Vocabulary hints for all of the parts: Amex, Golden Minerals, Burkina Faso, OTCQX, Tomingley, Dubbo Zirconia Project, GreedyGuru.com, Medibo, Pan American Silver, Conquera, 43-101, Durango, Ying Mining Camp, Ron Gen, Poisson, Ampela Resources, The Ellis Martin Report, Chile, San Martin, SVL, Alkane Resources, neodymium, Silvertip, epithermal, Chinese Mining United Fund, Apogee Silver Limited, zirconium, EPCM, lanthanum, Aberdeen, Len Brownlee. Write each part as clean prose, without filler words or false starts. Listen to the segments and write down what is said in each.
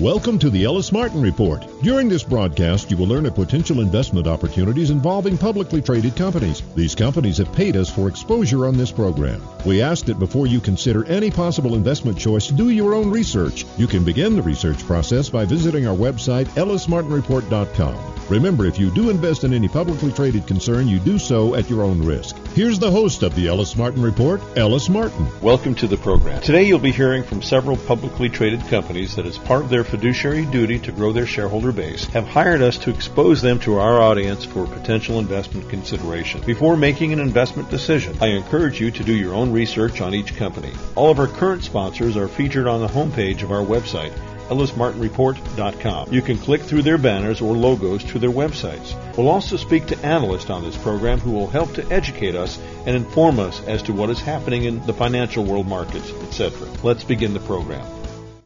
Welcome to the Ellis Martin Report. During this broadcast, you will learn of potential investment opportunities involving publicly traded companies. These companies have paid us for exposure on this program. We ask that before you consider any possible investment choice, do your own research. You can begin the research process by visiting our website, EllisMartinReport.com. Remember, if you do invest in any publicly traded concern, you do so at your own risk. Here's the host of the Ellis Martin Report, Ellis Martin. Welcome to the program. Today you'll be hearing from several publicly traded companies that, as part of their fiduciary duty to grow their shareholder base, have hired us to expose them to our audience for potential investment consideration. Before making an investment decision, I encourage you to do your own research on each company. All of our current sponsors are featured on the homepage of our website, EllisMartinReport.com. You can click through their banners or logos to their websites. We'll also speak to analysts on this program who will help to educate us and inform us as to what is happening in the financial world markets, etc. Let's begin the program.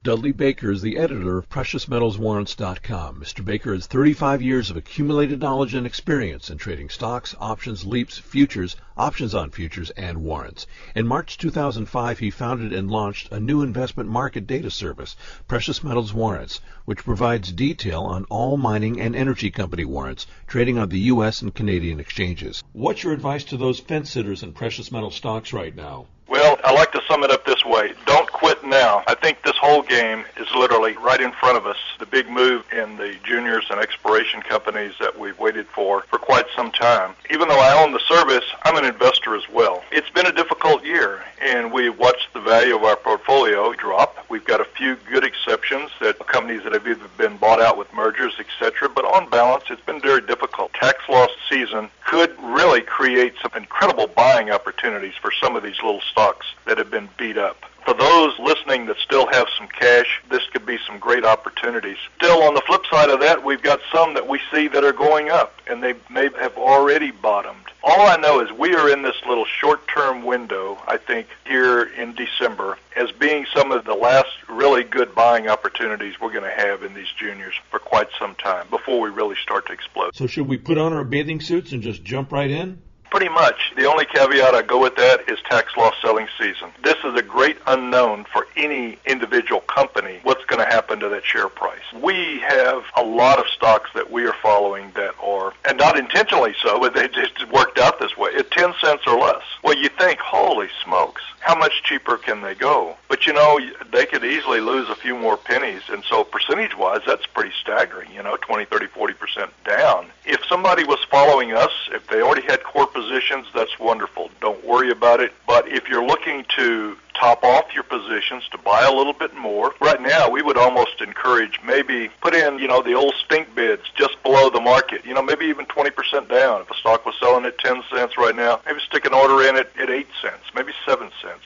Dudley Baker is the editor of PreciousMetalsWarrants.com. Mr. Baker has 35 years of accumulated knowledge and experience in trading stocks, options, leaps, futures, options on futures, and warrants. In March 2005, he founded and launched a new investment market data service, Precious Metals Warrants, which provides detail on all mining and energy company warrants trading on the U.S. and Canadian exchanges. What's your advice to those fence-sitters in precious metal stocks right now? Well, I like to sum it up this way. Don't quit now. I think this whole game is literally right in front of us. The big move in the juniors and exploration companies that we've waited for quite some time. Even though I own the service, I'm an investor as well. It's been a difficult year, and we've watched the value of our portfolio drop. We've got a few good exceptions that companies that have either been bought out with mergers, etc., but on balance, it's been very difficult. Tax loss season could really create some incredible buying opportunities for some of these little stocks that have been beat up. For those listening that still have some cash, this could be some great opportunities. Still, on the flip side of that, we've got some that we see that are going up, and they may have already bottomed. All I know is we are in this little short-term window, I think, here in December, as being some of the last really good buying opportunities we're going to have in these juniors for quite some time before we really start to explode. So should we put on our bathing suits and just jump right in? Pretty much. The only caveat I go with that is tax loss selling season. This is a great unknown for any individual company, what's going to happen to that share price. We have a lot of stocks that we are following that are, and not intentionally so, but they just worked out this way, at 10 cents or less. Well, you think, holy smokes, how much cheaper can they go? But, you know, they could easily lose a few more pennies, and so percentage-wise, that's pretty staggering, 20, 30, 40% down. If somebody was following us, if they already had core positions, that's wonderful. Don't worry about it. But if you're looking to top off your positions to buy a little bit more, right now we would almost encourage maybe put in, the old stink bids just below the market, maybe even 20% down. If a stock was selling at 10 cents right now, maybe stick an order in it at 8 cents, maybe 7 cents.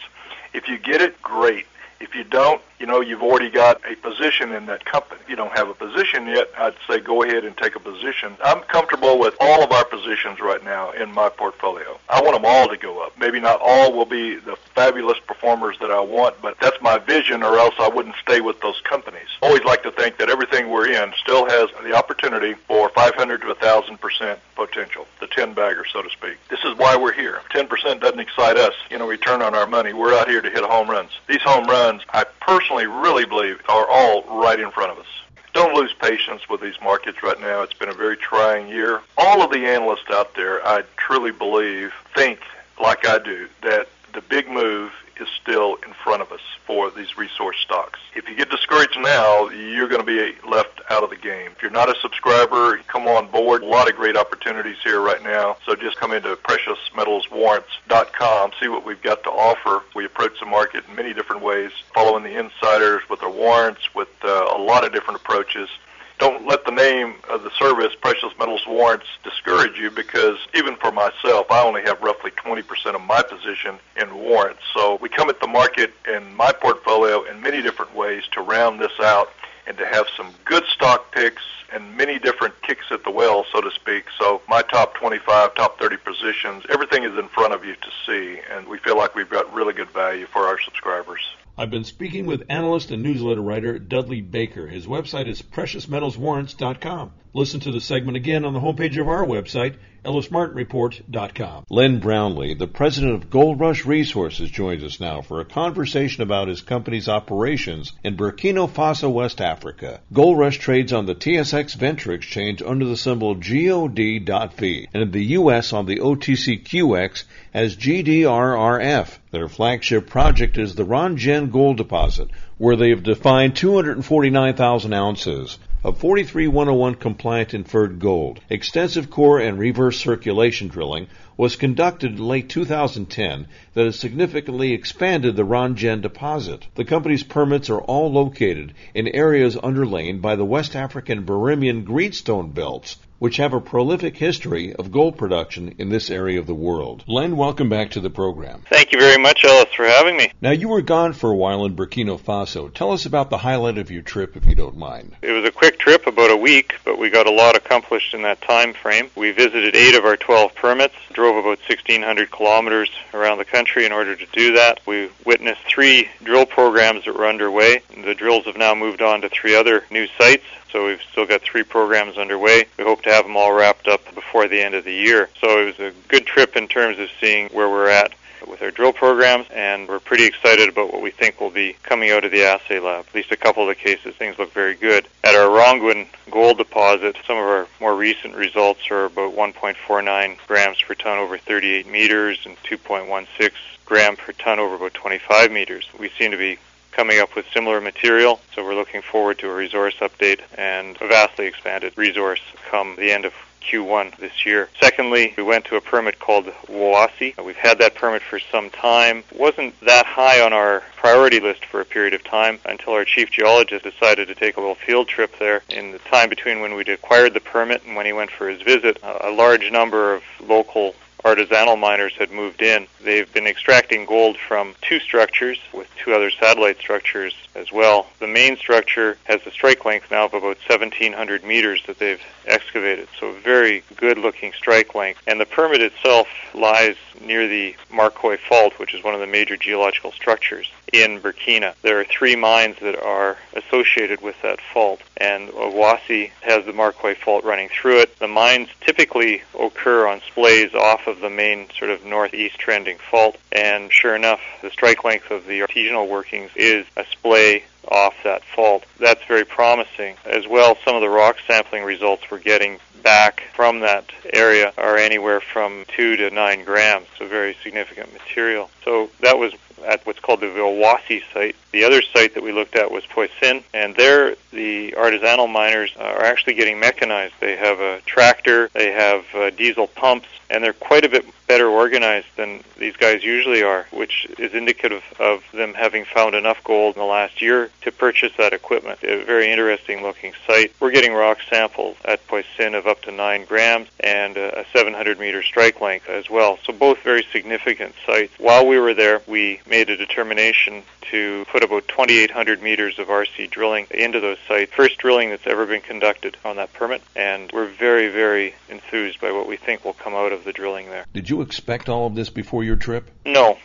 If you get it, great. If you don't, you've already got a position in that company. If you don't have a position yet, I'd say go ahead and take a position. I'm comfortable with all of our positions right now in my portfolio. I want them all to go up. Maybe not all will be the fabulous performers that I want, but that's my vision, or else I wouldn't stay with those companies. Always like to think that everything we're in still has the opportunity for 500 to 1,000% potential, the 10-bagger, so to speak. This is why we're here. 10% doesn't excite us, return on our money. We're out here to hit home runs. These home runs, I personally really believe, are all right in front of us. Don't lose patience with these markets right now. It's been a very trying year. All of the analysts out there, I truly believe, think like I do, that the big move is still in front of us for these resource stocks. If you get discouraged now, you're going to be left out of the game. If you're not a subscriber, come on board. A lot of great opportunities here right now. So just come into PreciousMetalsWarrants.com, see what we've got to offer. We approach the market in many different ways, following the insiders with their warrants, with a lot of different approaches. don't let the name of the service, Precious Metals Warrants, discourage you, because even for myself, I only have roughly 20% of my position in warrants. So we come at the market in my portfolio in many different ways to round this out and to have some good stock picks and many different kicks at the well, so to speak. So my top 25, top 30 positions, everything is in front of you to see, and we feel like we've got really good value for our subscribers. I've been speaking with analyst and newsletter writer Dudley Baker. His website is PreciousMetalsWarrants.com. Listen to the segment again on the homepage of our website, EllisMartinReport.com. Len Brownlee, the president of Gold Rush Resources, joins us now for a conversation about his company's operations in Burkina Faso, West Africa. Gold Rush trades on the TSX Venture Exchange under the symbol GOD.V and in the U.S. on the OTCQX as GDRRF. Their flagship project is the Ron Gen gold deposit, where they have defined 249,000 ounces of 43-101 compliant inferred gold. Extensive core and reverse circulation drilling was conducted in late 2010 that has significantly expanded the Ron Gen deposit. The company's permits are all located in areas underlain by the West African Birimian greenstone belts, which have a prolific history of gold production in this area of the world. Len, welcome back to the program. Thank you very much, Ellis, for having me. Now, you were gone for a while in Burkina Faso. Tell us about the highlight of your trip, if you don't mind. It was a quick trip, about a week, but we got a lot accomplished in that time frame. We visited 8 of our 12 permits, drove about 1,600 kilometers around the country in order to do that. We witnessed 3 drill programs that were underway. The drills have now moved on to 3 other new sites. So we've still got 3 programs underway. We hope to have them all wrapped up before the end of the year. So it was a good trip in terms of seeing where we're at with our drill programs, and we're pretty excited about what we think will be coming out of the assay lab. At least a couple of the cases, things look very good. At our Ronguin gold deposit, some of our more recent results are about 1.49 grams per ton over 38 meters and 2.16 grams per ton over about 25 meters. We seem to be coming up with similar material, so we're looking forward to a resource update and a vastly expanded resource come the end of Q1 this year. Secondly, we went to a permit called Woasi. We've had that permit for some time. It wasn't that high on our priority list for a period of time until our chief geologist decided to take a little field trip there. In the time between when we acquired the permit and when he went for his visit, a large number of local artisanal miners had moved in. They've been extracting gold from 2 structures with 2 other satellite structures as well. The main structure has a strike length now of about 1,700 meters that they've excavated, so a very good looking strike length. And the permit itself lies near the Markoye Fault, which is one of the major geological structures in Burkina. There are 3 mines that are associated with that fault, and Owasi has the Markoye Fault running through it. The mines typically occur on splays off of the main sort of northeast trending fault, and sure enough, the strike length of the artisanal workings is a splay off that fault. That's very promising. As well, some of the rock sampling results we're getting back from that area are anywhere from 2 to 9 grams, so very significant material. So that was at what's called the Owasi site. The other site that we looked at was Poisson, and there the artisanal miners are actually getting mechanized. They have a tractor, they have diesel pumps, and they're quite a bit better organized than these guys usually are, which is indicative of them having found enough gold in the last year to purchase that equipment. A very interesting looking site. We're getting rock samples at Poisson of up to 9 grams and a 700 meter strike length as well. So both very significant sites. While we were there, we made a determination to put about 2,800 meters of RC drilling into those sites. First drilling that's ever been conducted on that permit, and we're very, very enthused by what we think will come out of the drilling there. Did you expect all of this before your trip? No.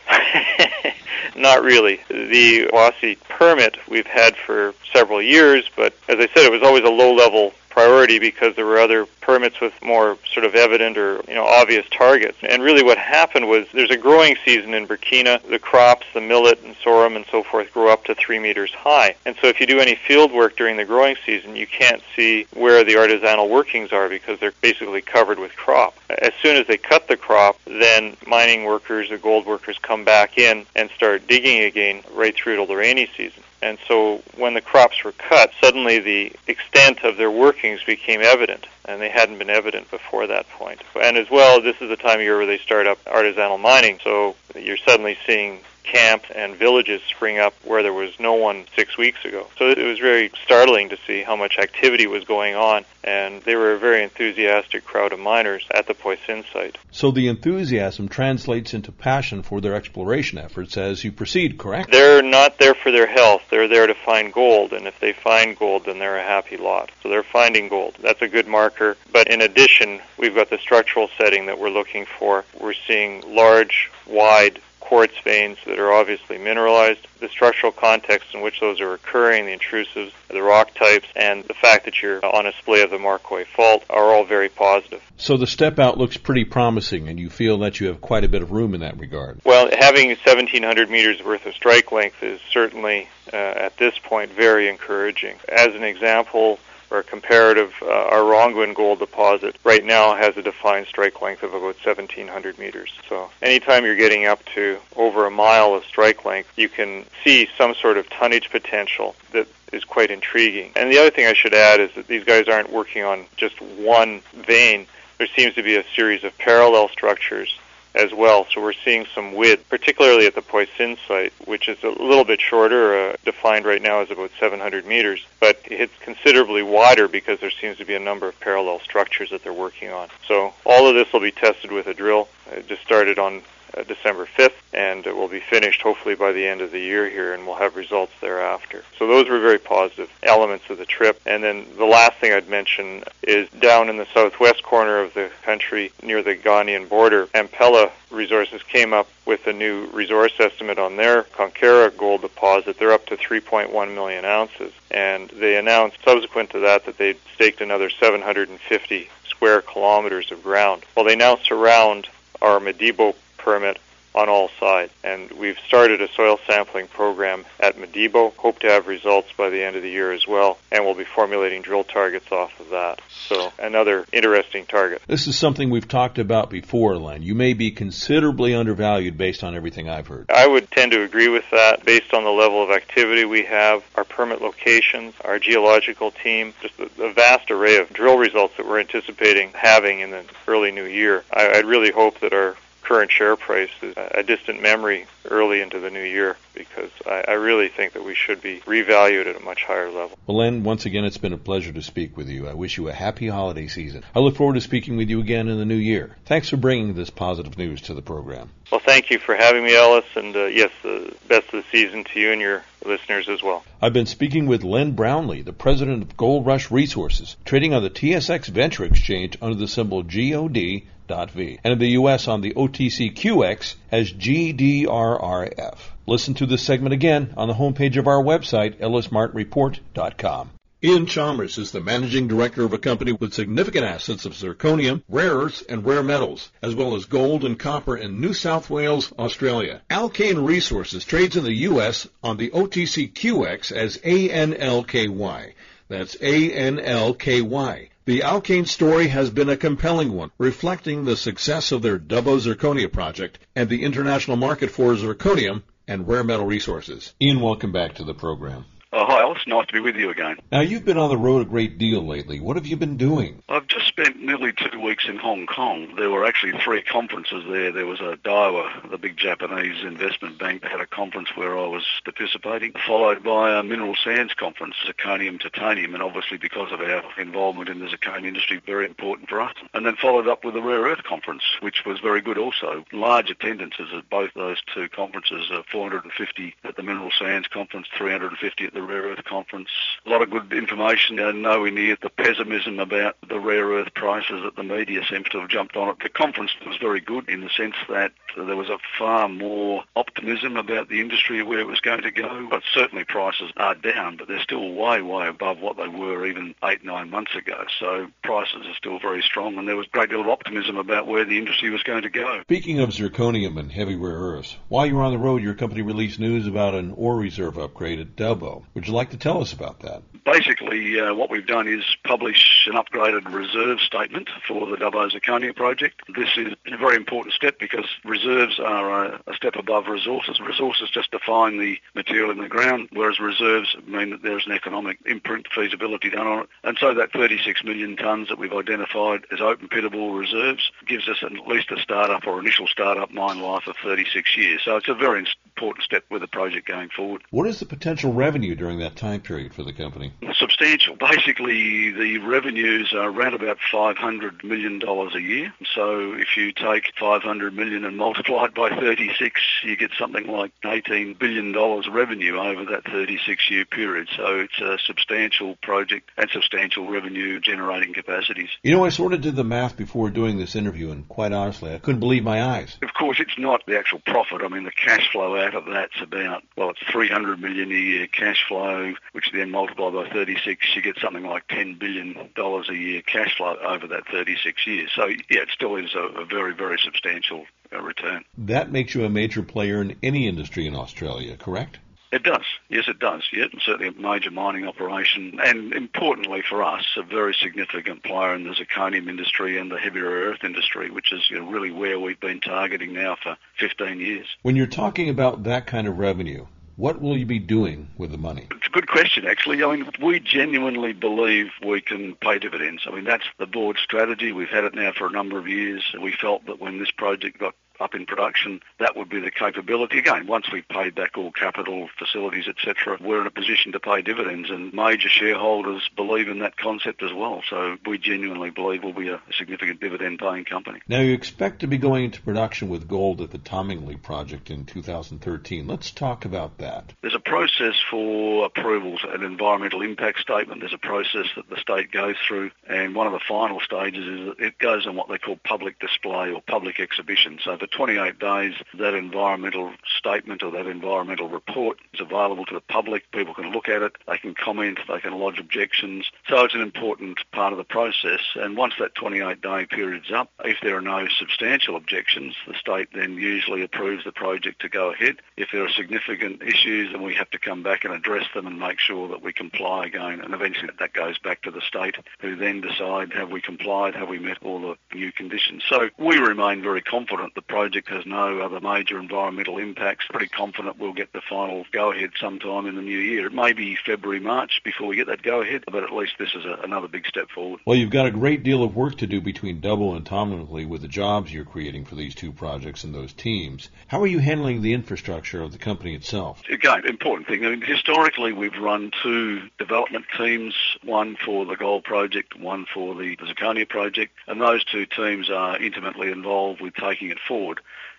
Not really. The Owasi permit we've had for several years, but as I said, it was always a low-level priority because there were other permits with more sort of evident or obvious targets. And really what happened was there's a growing season in Burkina. The crops, the millet and sorghum and so forth, grow up to 3 meters high. And so if you do any field work during the growing season, you can't see where the artisanal workings are because they're basically covered with crop. As soon as they cut the crop, then mining workers, the gold workers, come back in and start digging again right through till the rainy season. And so when the crops were cut, suddenly the extent of their workings became evident, and they hadn't been evident before that point. And as well, this is the time of year where they start up artisanal mining, so you're suddenly seeing camp and villages spring up where there was no one 6 weeks ago. So it was very startling to see how much activity was going on, and they were a very enthusiastic crowd of miners at the Poisson site. So the enthusiasm translates into passion for their exploration efforts as you proceed, correct? They're not there for their health. They're there to find gold, and if they find gold, then they're a happy lot. So they're finding gold. That's a good marker. But in addition, we've got the structural setting that we're looking for. We're seeing large, wide quartz veins that are obviously mineralized, the structural context in which those are occurring, the intrusives, the rock types, and the fact that you're on a splay of the Markoye Fault are all very positive. So the step out looks pretty promising, and you feel that you have quite a bit of room in that regard. Well, having 1,700 meters worth of strike length is certainly, at this point, very encouraging. As an example, or comparative, our Ronguin gold deposit right now has a defined strike length of about 1,700 meters. So anytime you're getting up to over a mile of strike length, you can see some sort of tonnage potential that is quite intriguing. And the other thing I should add is that these guys aren't working on just one vein. There seems to be a series of parallel structures as well. So we're seeing some width, particularly at the Poisson site, which is a little bit shorter, defined right now as about 700 meters, but it's considerably wider because there seems to be a number of parallel structures that they're working on. So all of this will be tested with a drill. It just started on December 5th, and it will be finished hopefully by the end of the year here, and we'll have results thereafter. So those were very positive elements of the trip. And then the last thing I'd mention is down in the southwest corner of the country near the Ghanaian border, Ampela Resources came up with a new resource estimate on their Conquera gold deposit. They're up to 3.1 million ounces, and they announced subsequent to that that they staked another 750 square kilometers of ground. Well, they now surround our Medibo permit on all sides, and we've started a soil sampling program at Medibo. Hope to have results by the end of the year as well, and we'll be formulating drill targets off of that. So another interesting target. This is something we've talked about before, Len. You may be considerably undervalued based on everything I've heard. I would tend to agree with that based on the level of activity we have, our permit locations, our geological team, just the vast array of drill results that we're anticipating having in the early new year. I'd really hope that our current share price is a distant memory early into the new year, because I really think that we should be revalued at a much higher level. Well, Len, once again, it's been a pleasure to speak with you. I wish you a happy holiday season. I look forward to speaking with you again in the new year. Thanks for bringing this positive news to the program. Well, thank you for having me, Ellis, and yes, the best of the season to you and your listeners as well. I've been speaking with Len Brownlee, the president of Gold Rush Resources, trading on the TSX Venture Exchange under the symbol GOD. And in the U.S. on the OTCQX as GDRRF. Listen to this segment again on the homepage of our website, EllisMartinReport.com. Ian Chalmers is the managing director of a company with significant assets of zirconium, rare earths, and rare metals, as well as gold and copper in New South Wales, Australia. Alkane Resources trades in the U.S. on the OTCQX as ANLKY. That's ANLKY. The Alkane story has been a compelling one, reflecting the success of their Dubbo Zirconia Project and the international market for zirconium and rare metal resources. Ian, welcome back to the program. Hi, Alice. Nice to be with you again. Now, you've been on the road a great deal lately. What have you been doing? I've just spent nearly 2 weeks in Hong Kong. There were actually three conferences there. There was a Daiwa, the big Japanese investment bank, that had a conference where I was participating, followed by a mineral sands conference, zirconium, titanium, and obviously because of our involvement in the zirconium industry, very important for us. And then followed up with a rare earth conference, which was very good also. Large attendances at both those two conferences, 450 at the mineral sands conference, 350 at the Rare Earth Conference. A lot of good information, and nowhere near the pessimism about the rare earth prices that the media seems to have jumped on. At the conference was very good in the sense that there was a far more optimism about the industry, where it was going to go. But certainly prices are down, but they're still way, way above what they were even 8-9 months ago. So prices are still very strong, and there was a great deal of optimism about where the industry was going to go. Speaking of zirconium and heavy rare earths, while you were on the road, your company released news about an ore reserve upgrade at Dubbo. Would you like to tell us about that? Basically, what we've done is publish an upgraded reserve statement for the Dubbo Zirconia project. This is a very important step because reserves are a step above resources. Resources just define the material in the ground, whereas reserves mean that there's an economic imprint, feasibility done on it. And so that 36 million tonnes that we've identified as open pittable reserves gives us at least a startup or initial startup mine life of 36 years. So it's a very important step with the project going forward. What is the potential revenue during that time period for the company? Substantial. Basically, the revenues are around about $500 million a year. So if you take $500 million and multiply it by 36, you get something like $18 billion revenue over that 36-year period. So it's a substantial project and substantial revenue-generating capacities. You know, I sort of did the math before doing this interview, and quite honestly, I couldn't believe my eyes. Of course, it's not the actual profit. I mean, the cash flow out of that's about, well, it's $300 million a year cash flow, which then multiplied by 36, you get something like $10 billion a year cash flow over that 36 years. So, yeah, it still is a very, very substantial return. That makes you a major player in any industry in Australia, correct? It does. Yes, it does. Yeah, certainly a major mining operation, and importantly for us, a very significant player in the zirconium industry and the heavier earth industry, which is, you know, really where we've been targeting now for 15 years. When you're talking about that kind of revenue, what will you be doing with the money? It's a good question, actually. I mean, we genuinely believe we can pay dividends. I mean, that's the board's strategy. We've had it now for a number of years. We felt that when this project got up in production, that would be the capability. Again, once we've paid back all capital, facilities, etc., we're in a position to pay dividends, and major shareholders believe in that concept as well. So we genuinely believe we'll be a significant dividend-paying company. Now, you expect to be going into production with gold at the Tomingley project in 2013. Let's talk about that. There's a process for approvals, an environmental impact statement. There's a process that the state goes through, and one of the final stages is it goes on what they call public display or public exhibition. So for 28 days, that environmental statement or that environmental report is available to the public. People can look at it, they can comment, they can lodge objections. So it's an important part of the process. And once that 28-day period's up, if there are no substantial objections, the state then usually approves the project to go ahead. If there are significant issues, then we have to come back and address them and make sure that we comply again. And eventually that goes back to the state, who then decide, have we complied, have we met all the new conditions? So we remain very confident the project has no other major environmental impacts. Pretty confident we'll get the final go-ahead sometime in the new year. It may be February, March before we get that go-ahead, but at least this is another big step forward. Well, you've got a great deal of work to do between Dubbo and Tomingley with the jobs you're creating for these two projects and those teams. How are you handling the infrastructure of the company itself? Again, important thing. I mean, historically, we've run two development teams, one for the gold project, one for the zirconia project, and those two teams are intimately involved with taking it forward.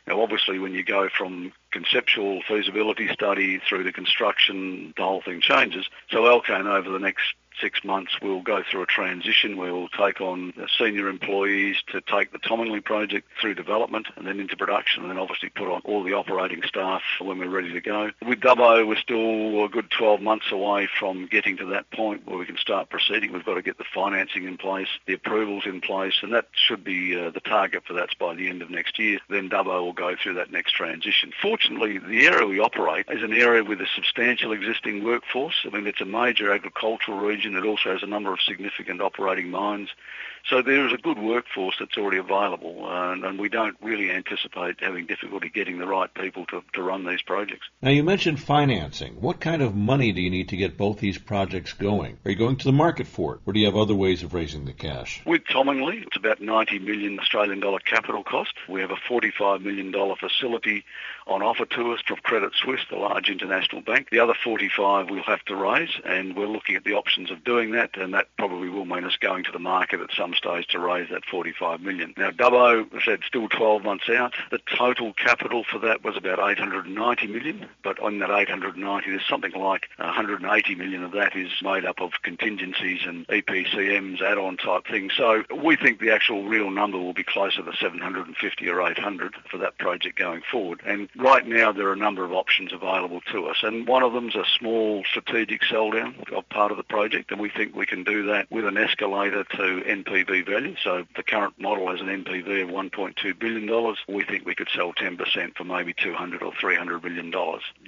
Now, obviously, when you go from conceptual feasibility study through to construction, the whole thing changes. So Alkane, over the next 6 months, we'll go through a transition where we'll take on senior employees to take the Tomingley project through development and then into production, and then obviously put on all the operating staff when we're ready to go. With Dubbo, we're still a good 12 months away from getting to that point where we can start proceeding. We've got to get the financing in place, the approvals in place, and that should be the target for that's by the end of next year. Then Dubbo will go through that next transition. Fortunately, the area we operate is an area with a substantial existing workforce. I mean, it's a major agricultural region. It also has a number of significant operating mines. So there is a good workforce that's already available, and we don't really anticipate having difficulty getting the right people to run these projects. Now, you mentioned financing. What kind of money do you need to get both these projects going? Are you going to the market for it, or do you have other ways of raising the cash? With Tomingley, it's about $90 million Australian dollar capital cost. We have a $45 million facility on offer to us from Credit Suisse, the large international bank. The other 45 we'll have to raise, and we're looking at the options of doing that, and that probably will mean us going to the market at some stage to raise that $45 million. Now, Dubbo, I said, still 12 months out. The total capital for that was about $890 million, but on that $890, there's something like $180 million of that is made up of contingencies and EPCMs, add-on type things. So we think the actual real number will be closer to 750 or 800 for that project going forward. And right now, there are a number of options available to us, and one of them is a small strategic sell-down of part of the project, and we think we can do that with an escalator to NPV value. So the current model has an NPV of $1.2 billion. We think we could sell 10% for maybe $200 or $300 million.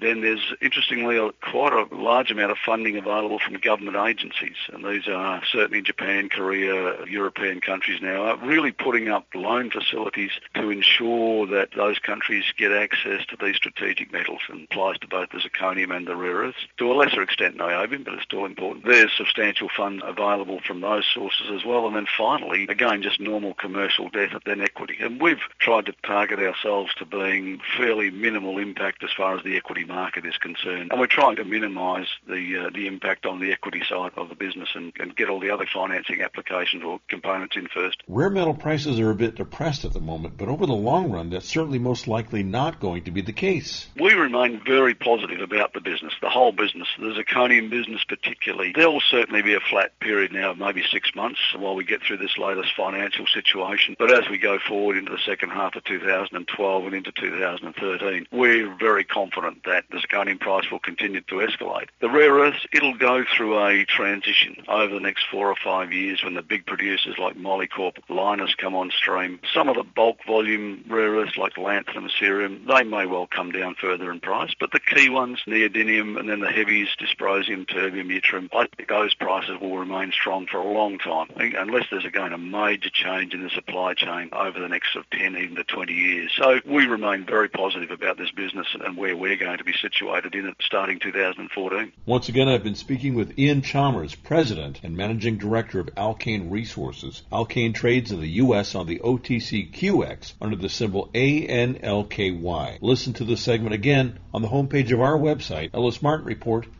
Then there's, interestingly, quite a large amount of funding available from government agencies. And these are certainly Japan, Korea, European countries now are really putting up loan facilities to ensure that those countries get access to these strategic metals, and applies to both the zirconium and the rare earths. To a lesser extent, niobium, but it's still important. There's substantial fund available from those sources as well. And then finally, again, just normal commercial debt and then equity. And we've tried to target ourselves to being fairly minimal impact as far as the equity market is concerned. And we're trying to minimise the impact on the equity side of the business and get all the other financing applications or components in first. Rare metal prices are a bit depressed at the moment, but over the long run, that's certainly most likely not going to be the case. We remain very positive about the business, the whole business, the zirconium business particularly. There will certainly be a flat period now of maybe 6 months while we get through this latest financial situation. But as we go forward into the second half of 2012 and into 2013, we're very confident that the zirconium price will continue to escalate. The rare earths, it'll go through a transition over the next 4 or 5 years when the big producers like Molycorp, Lynas come on stream. Some of the bulk volume rare earths like lanthanum, cerium, they may well come down further in price, but the key ones, neodymium and then the heavies, dysprosium, terbium, yttrium, I think those prices will remain strong for a long time, unless there's again a major change in the supply chain over the next 10 even to 20 years. So we remain very positive about this business and where we're going to be situated in it starting 2014. Once again, I've been speaking with Ian Chalmers, President and Managing Director of Alkane Resources. Alkane trades in the U.S. on the OTCQX under the symbol ANLKY. Listen to the segment again on the homepage of our website, EllisMartinReport.com.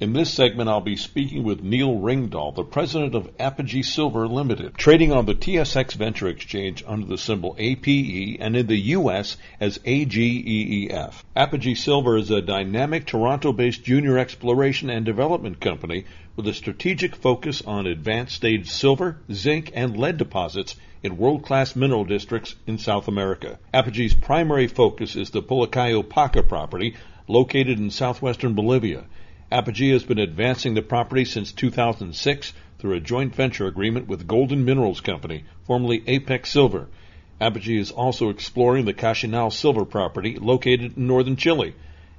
In this segment, I'll be speaking with Neil Ringdahl, the President of Apogee Silver Limited, trading on the TSX Venture Exchange under the symbol APE and in the U.S. as AGEEF. Apogee Silver is a dynamic Toronto-based junior exploration and development company with a strategic focus on advanced-stage silver, zinc, and lead deposits in world-class mineral districts in South America. Apogee's primary focus is the Pulacayo-Paca property, located in southwestern Bolivia. Apogee has been advancing the property since 2006 through a joint venture agreement with Golden Minerals Company, formerly Apex Silver. Apogee is also exploring the Cachinal silver property, located in northern Chile.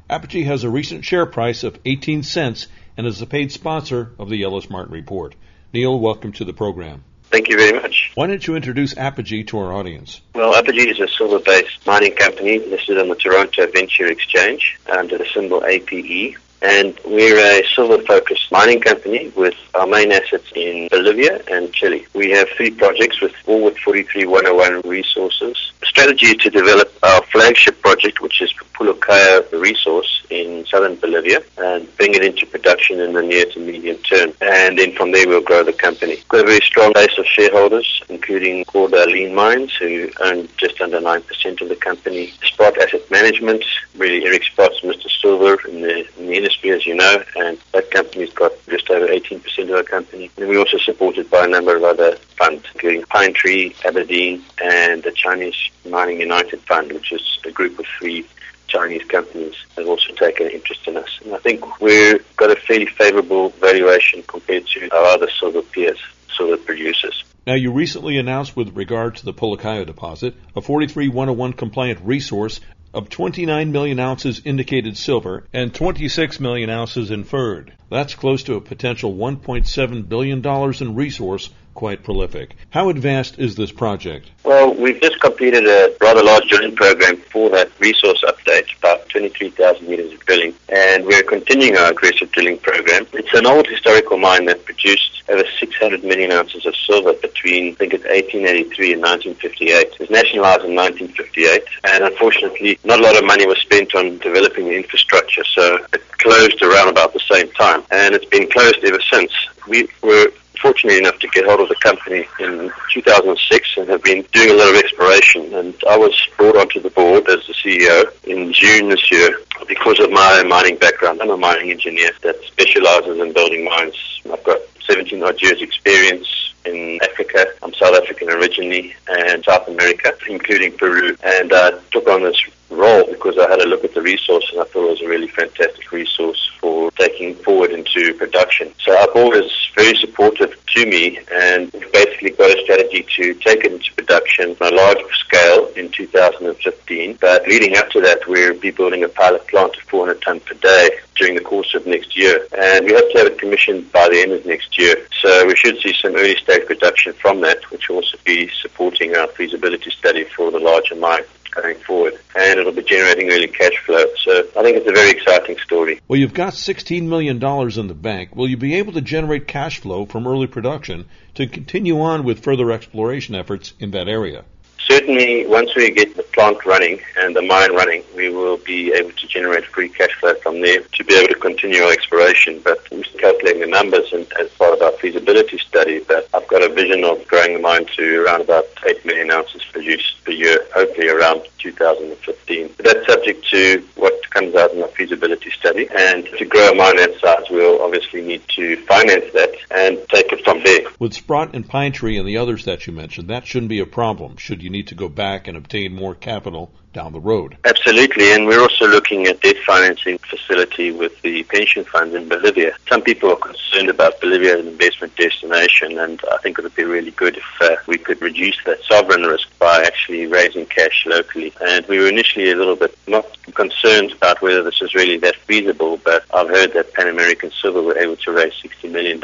Apogee has a recent share price of 18 cents and is a paid sponsor of the Ellis Martin Report. Neil, welcome to the program. Thank you very much. Why don't you introduce Apogee to our audience? Well, Apogee is a silver-based mining company listed on the Toronto Venture Exchange under the symbol APE. And we're a silver-focused mining company with our main assets in Bolivia and Chile. We have three projects with 43-101 resources. Strategy to develop our flagship project, which is Pulacayo resource in southern Bolivia, and bring it into production in the near to medium term. And then from there we'll grow the company. We've got a very strong base of shareholders, including Alkane Mines, who own just under 9% of the company. Sprott Asset Management, really Eric Sprott's Mr. Silver in the industry, as you know, and that company's got just over 18% of our company. And we're also supported by a number of other funds, including Pine Tree, Aberdeen, and the Chinese Mining United Fund, which is a group of three Chinese companies that have also taken an interest in us. And I think we've got a fairly favourable valuation compared to our other silver peers, silver producers. Now, you recently announced with regard to the Pulacayo deposit a 43-101 compliant resource of 29 million ounces indicated silver and 26 million ounces inferred. That's close to a potential $1.7 billion in resource, quite prolific. How advanced is this project? Well, we've just completed a rather large drilling program for that resource update, about 23,000 meters of drilling, and we're continuing our aggressive drilling program. It's an old historical mine that produced over 600 million ounces of silver between, I think it's 1883 and 1958. It was nationalized in 1958, and unfortunately not a lot of money was spent on developing the infrastructure, so it closed around about the same time, and it's been closed ever since. We were fortunate enough to get hold of the company in 2006 and have been doing a lot of exploration, and I was brought onto the board as the CEO in June this year because of my mining background. I'm a mining engineer that specializes in building mines. I've got 17 odd years experience in Africa. I'm South African originally, and South America, including Peru, and I took on this role because I had a look at the resource and I thought it was a really fantastic resource for taking forward into production. So our board is very supportive to me, and we've basically got a strategy to take it into production on a large scale in 2015, but leading up to that we'll be building a pilot plant of 400 tonnes per day during the course of next year, and we hope to have it commissioned by the end of next year. So we should see some early stage production from that, which will also be supporting our feasibility study for the larger mine. going forward, and it'll be generating early cash flow. So I think it's a very exciting story. Well, you've got $16 million in the bank. Will you be able to generate cash flow from early production to continue on with further exploration efforts in that area? Certainly, once we get the plant running and the mine running, we will be able to generate free cash flow from there to be able to continue our exploration. But we're calculating the numbers and as part of our feasibility study, but I've got a vision of growing the mine to around about 8 million ounces produced per year, hopefully around 2015. But that's subject to what comes out in our feasibility study. And to grow a mine that size, we'll obviously need to finance that and take it from there. With Sprott and Pine Tree and the others that you mentioned, that shouldn't be a problem, should you need to go back and obtain more capital down the road. Absolutely, and we're also looking at debt financing facility with the pension funds in Bolivia. Some people are concerned about Bolivia as an investment destination, and I think it would be really good if we could reduce that sovereign risk by actually raising cash locally. And we were initially a little bit not concerned about whether this is really that feasible, but I've heard that Pan American Silver were able to raise $60 million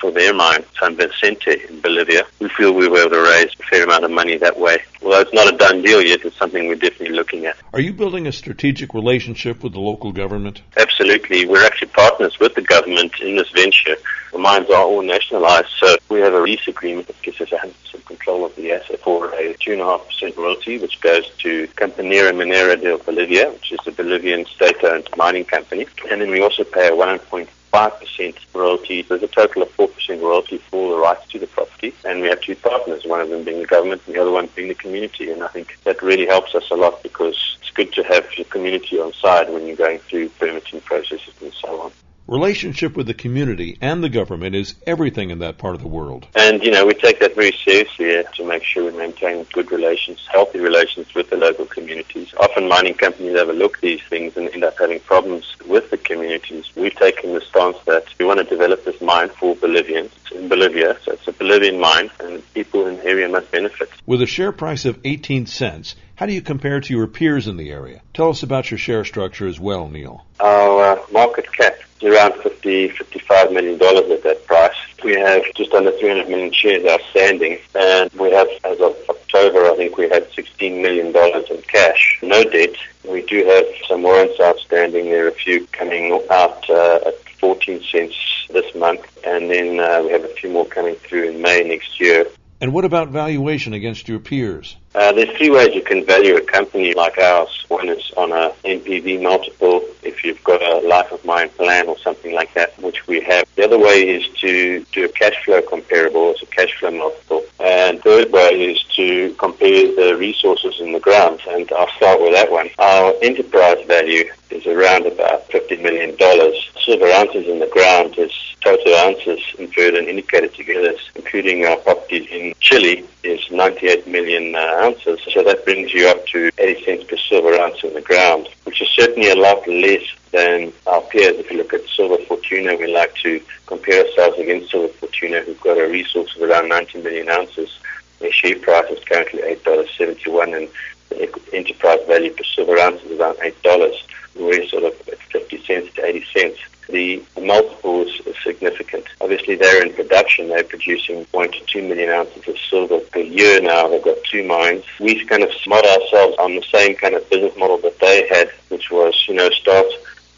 for their mine, San Vicente in Bolivia. We feel we were able to raise a fair amount of money that way. Although it's not a done deal yet, it's something we're definitely looking at. Are you building a strategic relationship with the local government? Absolutely. We're actually partners with the government in this venture. The mines are all nationalized, so we have a lease agreement that gives us 100% control of the asset for a 2.5% royalty, which goes to Compañía Minera de Bolivia, which is a Bolivian state-owned mining company. And then we also pay a 1.5% royalty. There's a total of 4% royalty for the rights to the property. And we have two partners, one of them being the government and the other one being the community. And I think that really helps us a lot because it's good to have the community on side when you're going through permitting processes and so on. Relationship with the community and the government is everything in that part of the world. And, we take that very seriously to make sure we maintain good relations, healthy relations with the local communities. Often mining companies overlook these things and end up having problems with the communities. We've taken the stance that we want to develop this mine for Bolivians in Bolivia, so it's a Bolivian mine, and people in the area must benefit. With a share price of 18 cents, how do you compare to your peers in the area? Tell us about your share structure as well, Neil. Our market cap around $55 million at that price. We have just under 300 million shares outstanding, and we have, as of October, I think we had $16 million in cash, no debt. We do have some warrants outstanding. There are a few coming out at 14 cents this month, and then we have a few more coming through in May next year. And what about valuation against your peers? There's three ways you can value a company like ours. One is on a NPV multiple, if you've got a life of mine plan or something like that, which we have. The other way is to do a cash flow comparable, it's a cash flow multiple. And third way is to compare the resources in the ground, and I'll start with that one. Our enterprise value is around about $50 million. Silver ounces in the ground is total ounces inferred and indicated together, including our properties in Chile, is 98 million ounces. So that brings you up to 80 cents per silver ounce in the ground, which is certainly a lot less than our peers. If you look at Silver Fortuna, we like to compare ourselves against Silver Fortuna, who've got a resource of around 90 million ounces. Their share price is currently $8.71, and the enterprise value per silver ounce is around $8. We're sort of at 50 cents to 80 cents. The multiple is significant. Obviously, they're in production. They're producing 1 to 2 million ounces of silver per year now. They've got two mines. We kind of model ourselves on the same kind of business model that they had, which was, start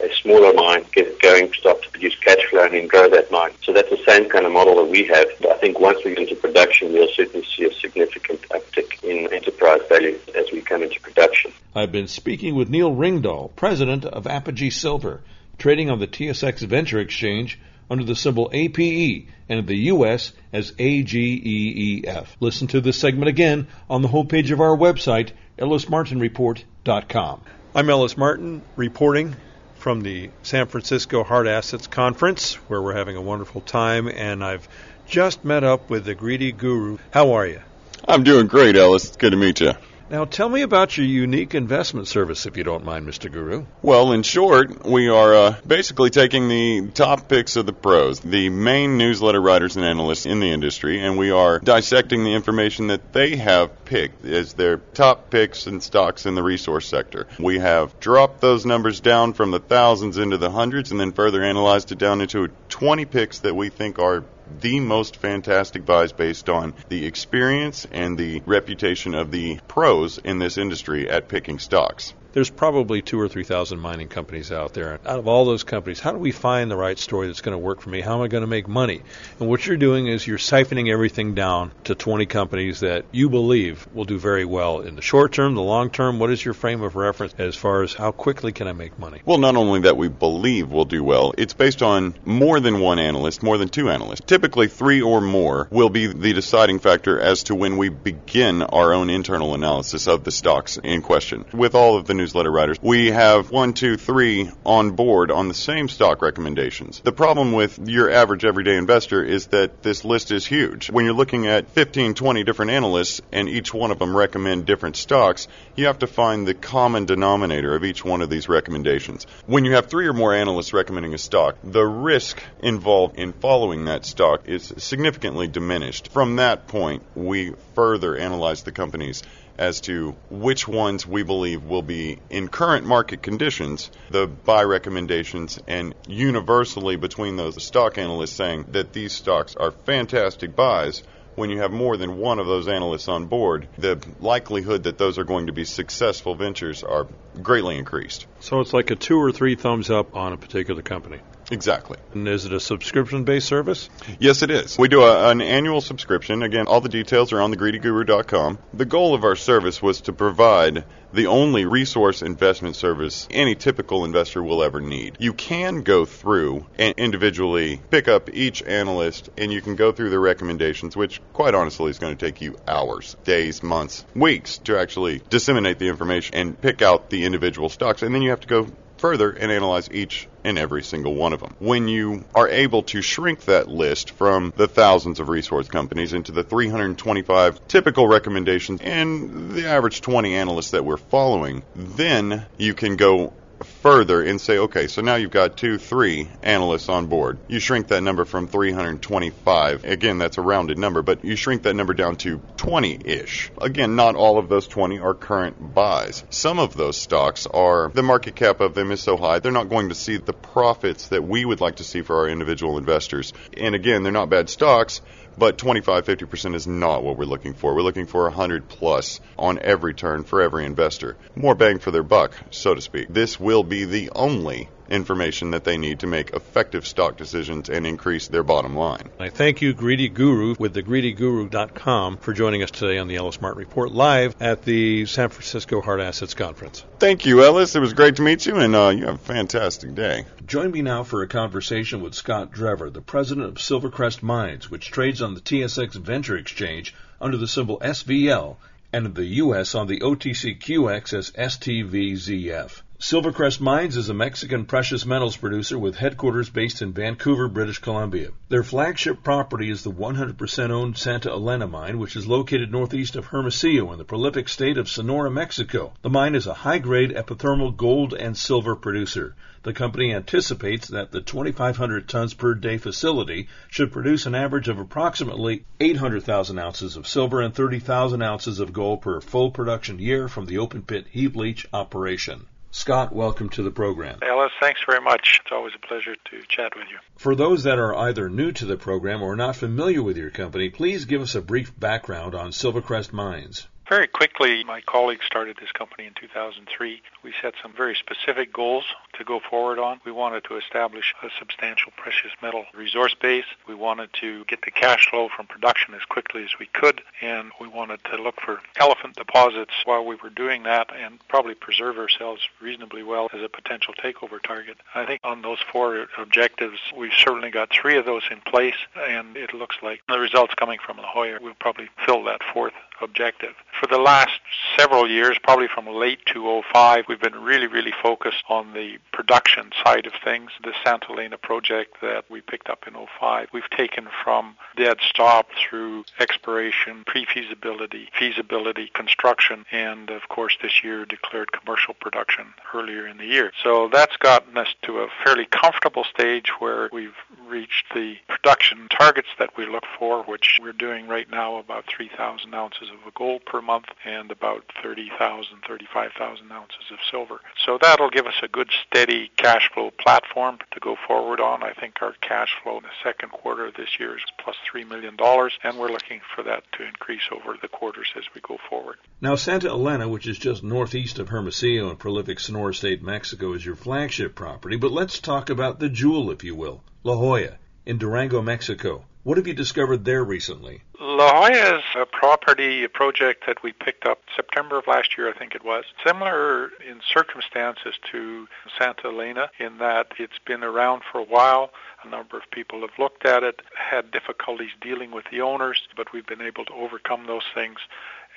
a smaller mine, get going, start to produce cash flow, and then grow that mine. So that's the same kind of model that we have. I think once we get into production, we'll certainly see a significant uptick in enterprise value as we come into production. I've been speaking with Neil Ringdahl, president of Apogee Silver, trading on the TSX Venture Exchange under the symbol APE and in the U.S. as AGEEF. Listen to this segment again on the homepage of our website, EllisMartinReport.com. I'm Ellis Martin, reporting from the San Francisco Hard Assets Conference, where we're having a wonderful time, and I've just met up with the Greedy Guru. How are you? I'm doing great, Ellis. It's good to meet you. Now, tell me about your unique investment service, if you don't mind, Mr. Guru. Well, in short, we are basically taking the top picks of the pros, the main newsletter writers and analysts in the industry, and we are dissecting the information that they have picked as their top picks and stocks in the resource sector. We have dropped those numbers down from the thousands into the hundreds and then further analyzed it down into 20 picks that we think are the most fantastic buys based on the experience and the reputation of the pros in this industry at picking stocks. There's probably 2,000 or 3,000 mining companies out there. Out of all those companies, how do we find the right story that's going to work for me? How am I going to make money? And what you're doing is you're siphoning everything down to 20 companies that you believe will do very well in the short term, the long term. What is your frame of reference as far as how quickly can I make money? Well, not only that we believe will do well, it's based on more than one analyst, more than two analysts. Typically, three or more will be the deciding factor as to when we begin our own internal analysis of the stocks in question. With all of the newsletter writers, we have 1, 2, 3 on board on the same stock recommendations. The problem with your average everyday investor is that this list is huge. When you're looking at 15, 20 different analysts and each one of them recommend different stocks, you have to find the common denominator of each one of these recommendations. When you have three or more analysts recommending a stock, the risk involved in following that stock is significantly diminished. From that point, we further analyze the companies as to which ones we believe will be, in current market conditions, the buy recommendations, and universally between those stock analysts saying that these stocks are fantastic buys. When you have more than one of those analysts on board, the likelihood that those are going to be successful ventures are greatly increased. So it's like a 2 or 3 thumbs up on a particular company. Exactly. And is it a subscription-based service? Yes, it is. We do an annual subscription. Again, all the details are on thegreedyguru.com. The goal of our service was to provide the only resource investment service any typical investor will ever need. You can go through and individually pick up each analyst, and you can go through the recommendations, which quite honestly is going to take you hours, days, months, weeks to actually disseminate the information and pick out the individual stocks. And then you have to go further and analyze each and every single one of them. When you are able to shrink that list from the thousands of resource companies into the 325 typical recommendations and the average 20 analysts that we're following, then you can go further and say, okay, so now you've got 2, 3 analysts on board. You shrink that number from 325. Again, that's a rounded number, but you shrink that number down to 20-ish. Again, not all of those 20 are current buys. Some of those stocks are, the market cap of them is so high, they're not going to see the profits that we would like to see for our individual investors. And again, they're not bad stocks, but 25, 50% is not what we're looking for. We're looking for 100 plus on every turn for every investor. More bang for their buck, so to speak. This will be the only information that they need to make effective stock decisions and increase their bottom line. I thank you, Greedy Guru, with thegreedyguru.com, for joining us today on the Ellis Martin Report live at the San Francisco Hard Assets Conference. Thank you, Ellis. It was great to meet you, and you have a fantastic day. Join me now for a conversation with Scott Drever, the president of Silvercrest Mines, which trades on the TSX Venture Exchange under the symbol SVL and in the U.S. on the OTCQX as STVZF. Silvercrest Mines is a Mexican precious metals producer with headquarters based in Vancouver, British Columbia. Their flagship property is the 100% owned Santa Elena Mine, which is located northeast of Hermosillo in the prolific state of Sonora, Mexico. The mine is a high-grade epithermal gold and silver producer. The company anticipates that the 2,500 tons per day facility should produce an average of approximately 800,000 ounces of silver and 30,000 ounces of gold per full production year from the open pit heap leach operation. Scott, welcome to the program. Ellis, thanks very much. It's always a pleasure to chat with you. For those that are either new to the program or not familiar with your company, please give us a brief background on Silvercrest Mines. Very quickly, my colleague started this company in 2003. We set some very specific goals to go forward on. We wanted to establish a substantial precious metal resource base. We wanted to get the cash flow from production as quickly as we could, and we wanted to look for elephant deposits while we were doing that and probably preserve ourselves reasonably well as a potential takeover target. I think on those 4 objectives, we've certainly got 3 of those in place, and it looks like the results coming from La Joya will probably fill that 4th objective. For the last several years, probably from late 2005, we've been really focused on the production side of things. The Santa Elena project that we picked up in 2005, we've taken from dead stop through exploration, pre-feasibility, feasibility, construction, and of course this year declared commercial production earlier in the year. So that's gotten us to a fairly comfortable stage where we've reached the production targets that we look for, which we're doing right now about 3,000 ounces of gold per month and about 30,000, 35,000 ounces of silver. So that'll give us a good steady cash flow platform to go forward on. I think our cash flow in the second quarter of this year is plus $3 million, and we're looking for that to increase over the quarters as we go forward. Now, Santa Elena, which is just northeast of Hermosillo in prolific Sonora State, Mexico, is your flagship property, but let's talk about the jewel, if you will, La Joya in Durango, Mexico. What have you discovered there recently? La Joya is a property, a project that we picked up September of last year, I think it was. Similar in circumstances to Santa Elena in that it's been around for a while. A number of people have looked at it, had difficulties dealing with the owners, but we've been able to overcome those things.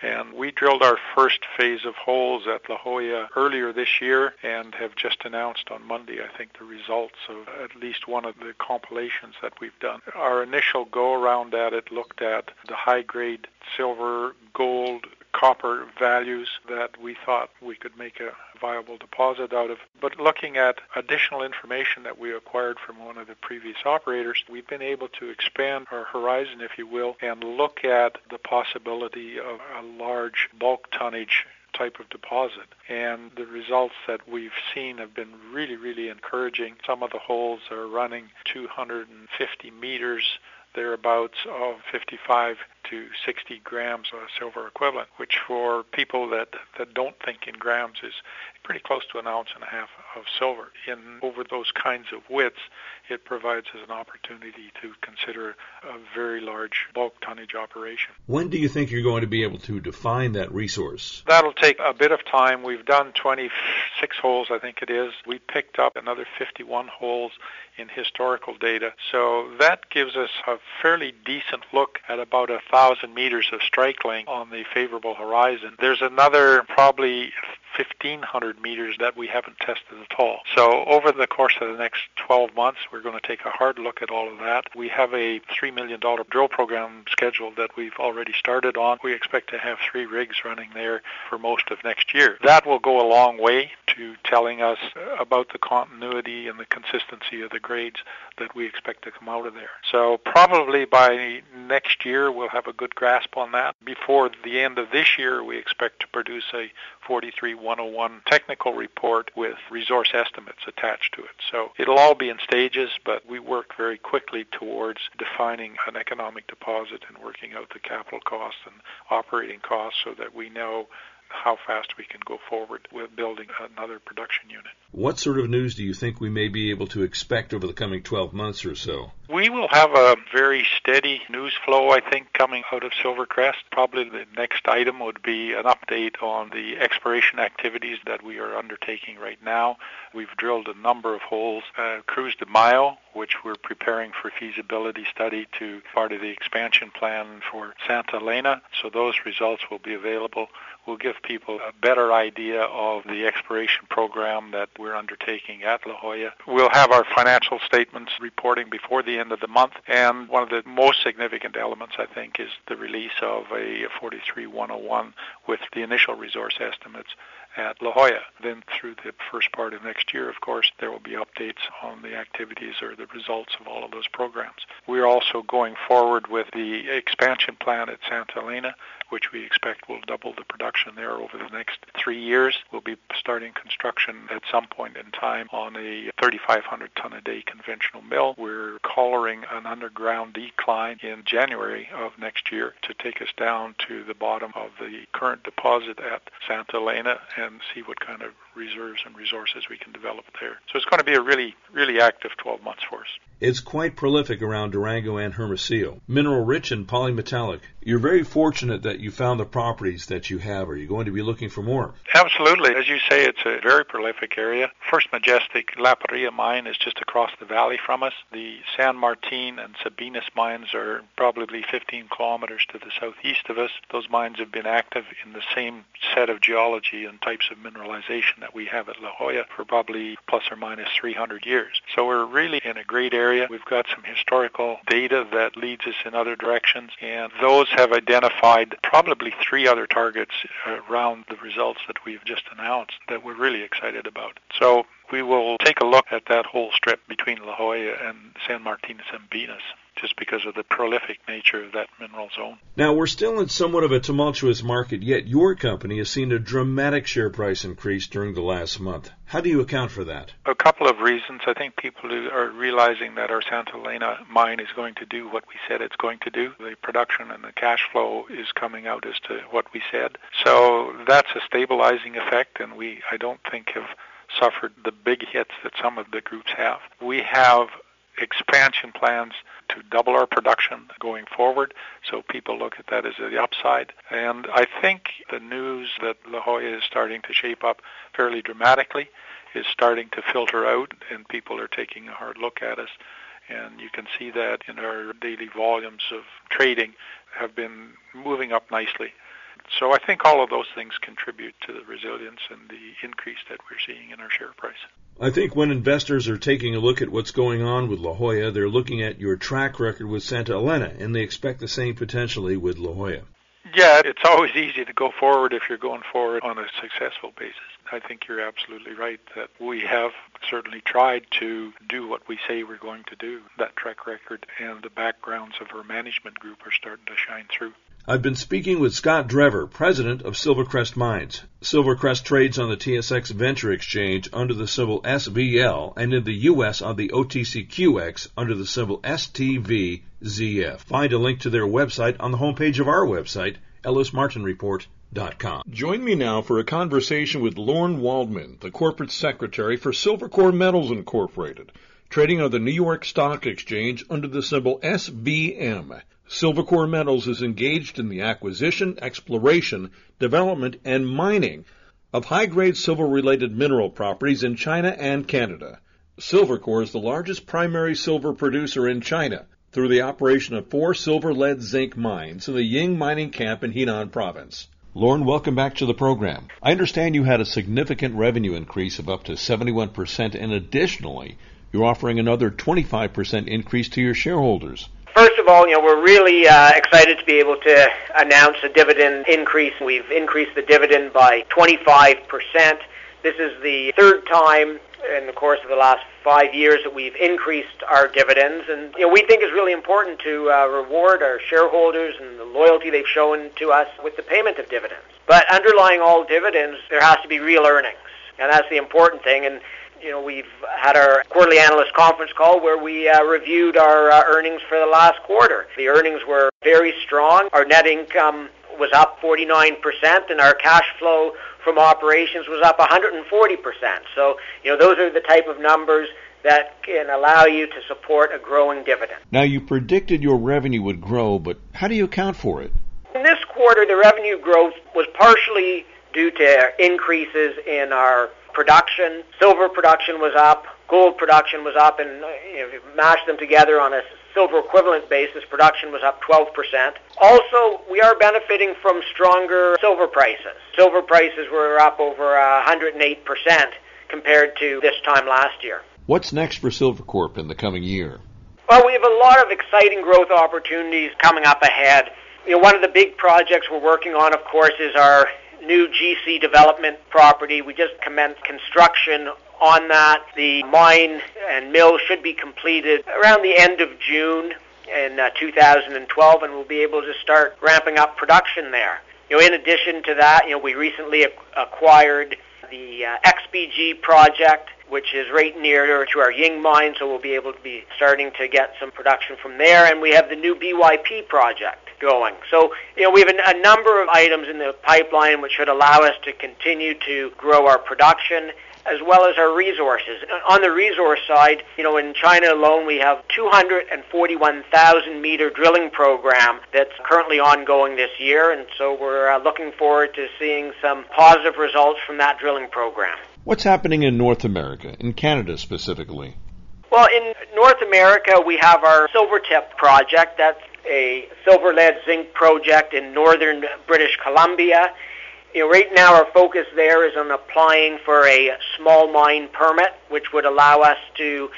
And we drilled our first phase of holes at La Joya earlier this year and have just announced on Monday, I think, the results of at least one of the compilations that we've done. Our initial go-around at it looked at the high-grade silver, gold, copper values that we thought we could make a viable deposit out of. But looking at additional information that we acquired from one of the previous operators, we've been able to expand our horizon, if you will, and look at the possibility of a large bulk tonnage type of deposit. And the results that we've seen have been really, really encouraging. Some of the holes are running 250 meters thereabouts of 55 to 60 grams of silver equivalent, which for people that don't think in grams is pretty close to an ounce and a half of silver. And over those kinds of widths, it provides us an opportunity to consider a very large bulk tonnage operation. When do you think you're going to be able to define that resource? That'll take a bit of time. We've done 26 holes, I think it is. We picked up another 51 holes in historical data. So that gives us a fairly decent look at about 1,000 meters of strike length on the favorable horizon. There's another probably 1,500 meters that we haven't tested at all. So over the course of the next 12 months, we're going to take a hard look at all of that. We have a $3 million drill program scheduled that we've already started on. We expect to have 3 rigs running there for most of next year. That will go a long way to telling us about the continuity and the consistency of the grades that we expect to come out of there. So probably by next year, we'll have a good grasp on that. Before the end of this year, we expect to produce a 43-101 technical report with resource estimates attached to it. So it'll all be in stages, but we work very quickly towards defining an economic deposit and working out the capital costs and operating costs so that we know how fast we can go forward with building another production unit. What sort of news do you think we may be able to expect over the coming 12 months or so? We will have a very steady news flow, I think, coming out of Silvercrest. Probably the next item would be an update on the exploration activities that we are undertaking right now. We've drilled a number of holes, Cruz de Mayo, which we're preparing for feasibility study to part of the expansion plan for Santa Elena. So those results will be available. We'll give people a better idea of the exploration program that we're undertaking at La Joya. We'll have our financial statements reporting before the end of the month, and one of the most significant elements, I think, is the release of a 43-101 with the initial resource estimates at La Joya. Then through the first part of next year, of course, there will be updates on the activities or the results of all of those programs. We're also going forward with the expansion plan at Santa Elena, which we expect will double the production there over the next 3 years. We'll be starting construction at some point in time on a 3,500 ton a day conventional mill. We're collaring an underground decline in January of next year to take us down to the bottom of the current deposit at Santa Elena and see what kind of reserves and resources we can develop there. So it's going to be a really, really active 12 months for us. It's quite prolific around Durango and Hermosillo, mineral-rich and polymetallic. You're very fortunate that you found the properties that you have. Are you going to be looking for more? Absolutely. As you say, it's a very prolific area. First Majestic La Parrilla mine is just across the valley from us. The San Martin and Sabinas mines are probably 15 kilometers to the southeast of us. Those mines have been active in the same set of geology and types of mineralization that we have at La Joya for probably plus or minus 300 years. So we're really in a great area. We've got some historical data that leads us in other directions, and those have identified probably 3 other targets around the results that we've just announced that we're really excited about. So We will take a look at that whole strip between La Joya and San Martin Sambinas, just because of the prolific nature of that mineral zone. Now, we're still in somewhat of a tumultuous market, yet your company has seen a dramatic share price increase during the last month. How do you account for that? A couple of reasons. I think people are realizing that our Santa Elena mine is going to do what we said it's going to do. The production and the cash flow is coming out as to what we said. So that's a stabilizing effect, and we, I don't think, have suffered the big hits that some of the groups have. We have expansion plans to double our production going forward, so people look at that as the upside. And I think the news that La Joya is starting to shape up fairly dramatically is starting to filter out, and people are taking a hard look at us. And you can see that in our daily volumes of trading have been moving up nicely. So I think all of those things contribute to the resilience and the increase that we're seeing in our share price. I think when investors are taking a look at what's going on with La Joya, they're looking at your track record with Santa Elena, and they expect the same potentially with La Joya. Yeah, it's always easy to go forward if you're going forward on a successful basis. I think you're absolutely right that we have certainly tried to do what we say we're going to do. That track record and the backgrounds of our management group are starting to shine through. I've been speaking with Scott Drever, president of Silvercrest Mines. Silvercrest trades on the TSX Venture Exchange under the symbol SVL and in the U.S. on the OTCQX under the symbol STVZF. Find a link to their website on the homepage of our website, EllisMartinReport.com. Join me now for a conversation with Lorne Waldman, the corporate secretary for Silvercorp Metals Incorporated, trading on the New York Stock Exchange under the symbol SBM. Silvercorp Metals is engaged in the acquisition, exploration, development, and mining of high-grade silver-related mineral properties in China and Canada. Silvercorp is the largest primary silver producer in China through the operation of 4 silver-lead-zinc mines in the Ying mining camp in Henan province. Lorne, welcome back to the program. I understand you had a significant revenue increase of up to 71%, and additionally, you're offering another 25% increase to your shareholders. First of all, we're really excited to be able to announce a dividend increase. We've increased the dividend by 25%. This is the third time in the course of the last 5 years that we've increased our dividends. And we think it's really important to reward our shareholders and the loyalty they've shown to us with the payment of dividends. But underlying all dividends, there has to be real earnings. And that's the important thing. And we've had our quarterly analyst conference call where we reviewed our earnings for the last quarter. The earnings were very strong. Our net income was up 49%, and our cash flow from operations was up 140%. So, those are the type of numbers that can allow you to support a growing dividend. Now, you predicted your revenue would grow, but how do you account for it? In this quarter, the revenue growth was partially due to increases in our production. Silver production was up, gold production was up, and if you mash them together on a silver equivalent basis, production was up 12%. Also, we are benefiting from stronger silver prices. Silver prices were up over 108% compared to this time last year. What's next for Silvercorp in the coming year? Well, we have a lot of exciting growth opportunities coming up ahead. One of the big projects we're working on, of course, is our new GC development property. We just commenced construction on that. The mine and mill should be completed around the end of June in 2012, and we'll be able to start ramping up production there. In addition to that, we recently acquired the XPG project, which is right near to our Ying mine, so we'll be able to be starting to get some production from there. And we have the new BYP project going. So, we have a number of items in the pipeline which should allow us to continue to grow our production as well as our resources. On the resource side, in China alone, we have 241,000 meter drilling program that's currently ongoing this year, and so we're looking forward to seeing some positive results from that drilling program. What's happening in North America, in Canada specifically? Well, in North America, we have our Silvertip project. That's a silver lead zinc project in northern British Columbia. Right now our focus there is on applying for a small mine permit, which would allow us to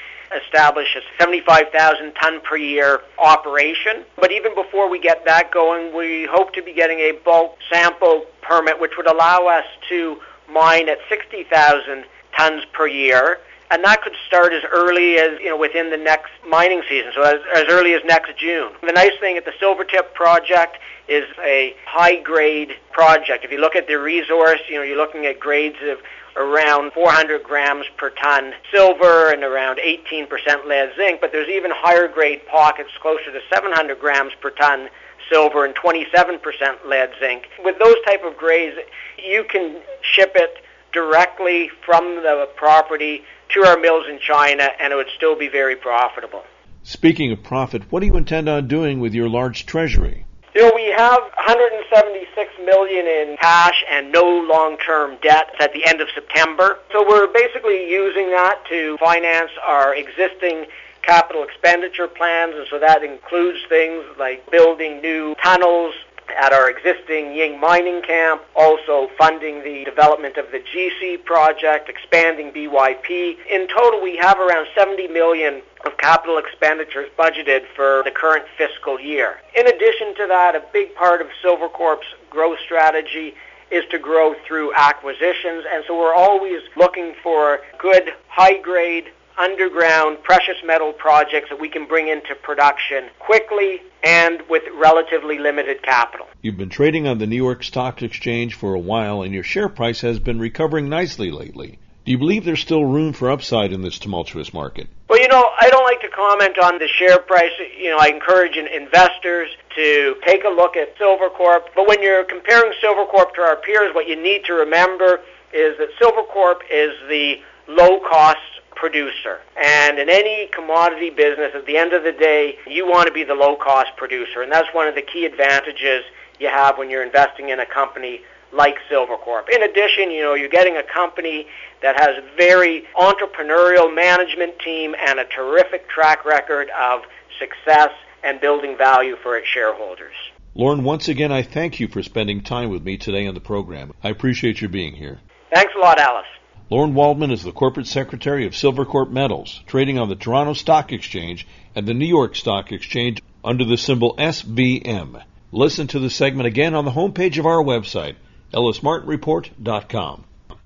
establish a 75,000 ton per year operation. But even before we get that going, we hope to be getting a bulk sample permit, which would allow us to mine at 60,000 tons per year, and that could start as early as, within the next mining season, so as early as next June. The nice thing at the Silvertip project is a high-grade project. If you look at the resource, you're looking at grades of around 400 grams per ton silver and around 18% lead zinc, but there's even higher-grade pockets closer to 700 grams per ton silver and 27% lead zinc. With those type of grades, you can ship it directly from the property to our mills in China, and it would still be very profitable. Speaking of profit, what do you intend on doing with your large treasury? We have $176 million in cash and no long-term debt at the end of September. So we're basically using that to finance our existing capital expenditure plans, and so that includes things like building new tunnels at our existing Ying mining camp, also funding the development of the GC project, expanding BYP. In total, we have around $70 million of capital expenditures budgeted for the current fiscal year. In addition to that, a big part of Silvercorp's growth strategy is to grow through acquisitions, and so we're always looking for good, high-grade, underground precious metal projects that we can bring into production quickly and with relatively limited capital. You've been trading on the New York Stock Exchange for a while, and your share price has been recovering nicely lately. Do you believe there's still room for upside in this tumultuous market? Well, I don't like to comment on the share price. I encourage investors to take a look at Silvercorp. But when you're comparing Silvercorp to our peers, what you need to remember is that Silvercorp is the low-cost producer. And in any commodity business, at the end of the day, you want to be the low-cost producer. And that's one of the key advantages you have when you're investing in a company like Silvercorp. In addition, you're getting a company that has a very entrepreneurial management team and a terrific track record of success and building value for its shareholders. Lauren, once again, I thank you for spending time with me today on the program. I appreciate your being here. Thanks a lot, Alice. Lauren Waldman is the Corporate Secretary of Silvercorp Metals, trading on the Toronto Stock Exchange and the New York Stock Exchange under the symbol SVM. Listen to the segment again on the homepage of our website, EllisMartinReport.com.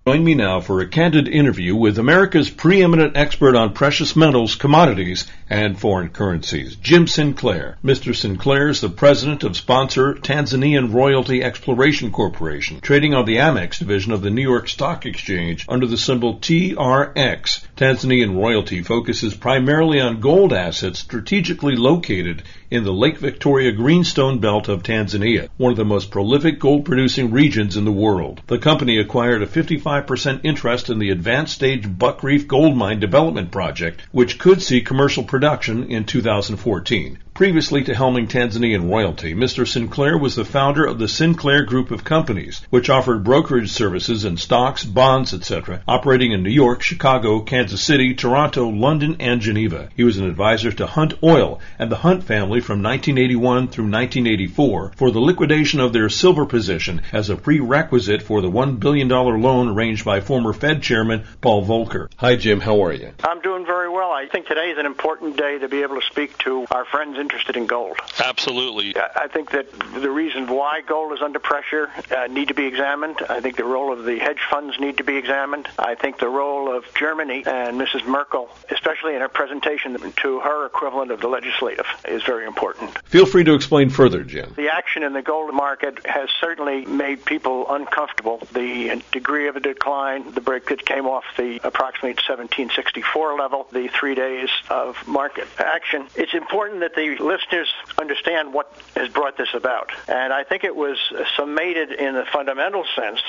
Join me now for a candid interview with America's preeminent expert on precious metals, commodities, and foreign currencies, Jim Sinclair. Mr. Sinclair is the president of sponsor Tanzanian Royalty Exploration Corporation, trading on the Amex division of the New York Stock Exchange under the symbol TRX. Tanzanian Royalty focuses primarily on gold assets strategically located in the Lake Victoria Greenstone Belt of Tanzania, one of the most prolific gold-producing regions in the world. The company acquired a 55% interest in the advanced-stage Buckreef Gold Mine development project, which could see commercial production in 2014. Previously to helming Tanzanian Royalty, Mr. Sinclair was the founder of the Sinclair Group of Companies, which offered brokerage services in stocks, bonds, etc., operating in New York, Chicago, Kansas City, Toronto, London, and Geneva. He was an advisor to Hunt Oil and the Hunt family from 1981 through 1984 for the liquidation of their silver position as a prerequisite for the $1 billion loan arranged by former Fed Chairman Paul Volcker. Hi, Jim. How are you? I'm doing very well. I think today is an important day to be able to speak to our friends interested in gold. Absolutely. I think that the reasons why gold is under pressure need to be examined. I think the role of the hedge funds need to be examined. I think the role of Germany and Mrs. Merkel, especially in her presentation to her equivalent of the legislative, is very important. Feel free to explain further, Jim. The action in the gold market has certainly made people uncomfortable. The degree of the decline, the break that came off the approximate 1764 level, the 3 days of market action. It's important that the listeners understand what has brought this about. And I think it was summated in a fundamental sense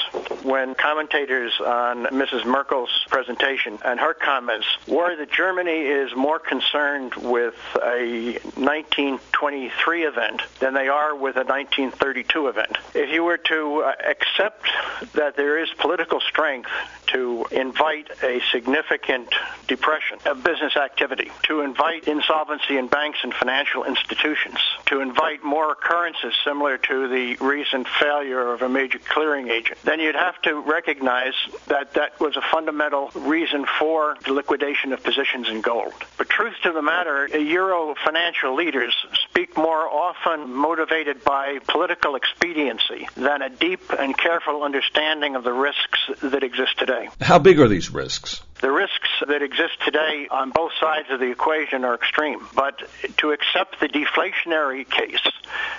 when commentators on Mrs. Merkel's presentation and her comments were that Germany is more concerned with a 1923 event than they are with a 1932 event. If you were to accept that there is political strength to invite a significant depression of business activity, to invite insolvency in banks and financial institutions, to invite more occurrences similar to the recent failure of a major clearing agent, then you'd have to recognize that that was a fundamental reason for the liquidation of positions in gold. But truth to the matter, Euro financial leaders speak more often motivated by political expediency than a deep and careful understanding of the risks that exist today. How big are these risks? The risks that exist today on both sides of the equation are extreme, but to accept the deflationary case,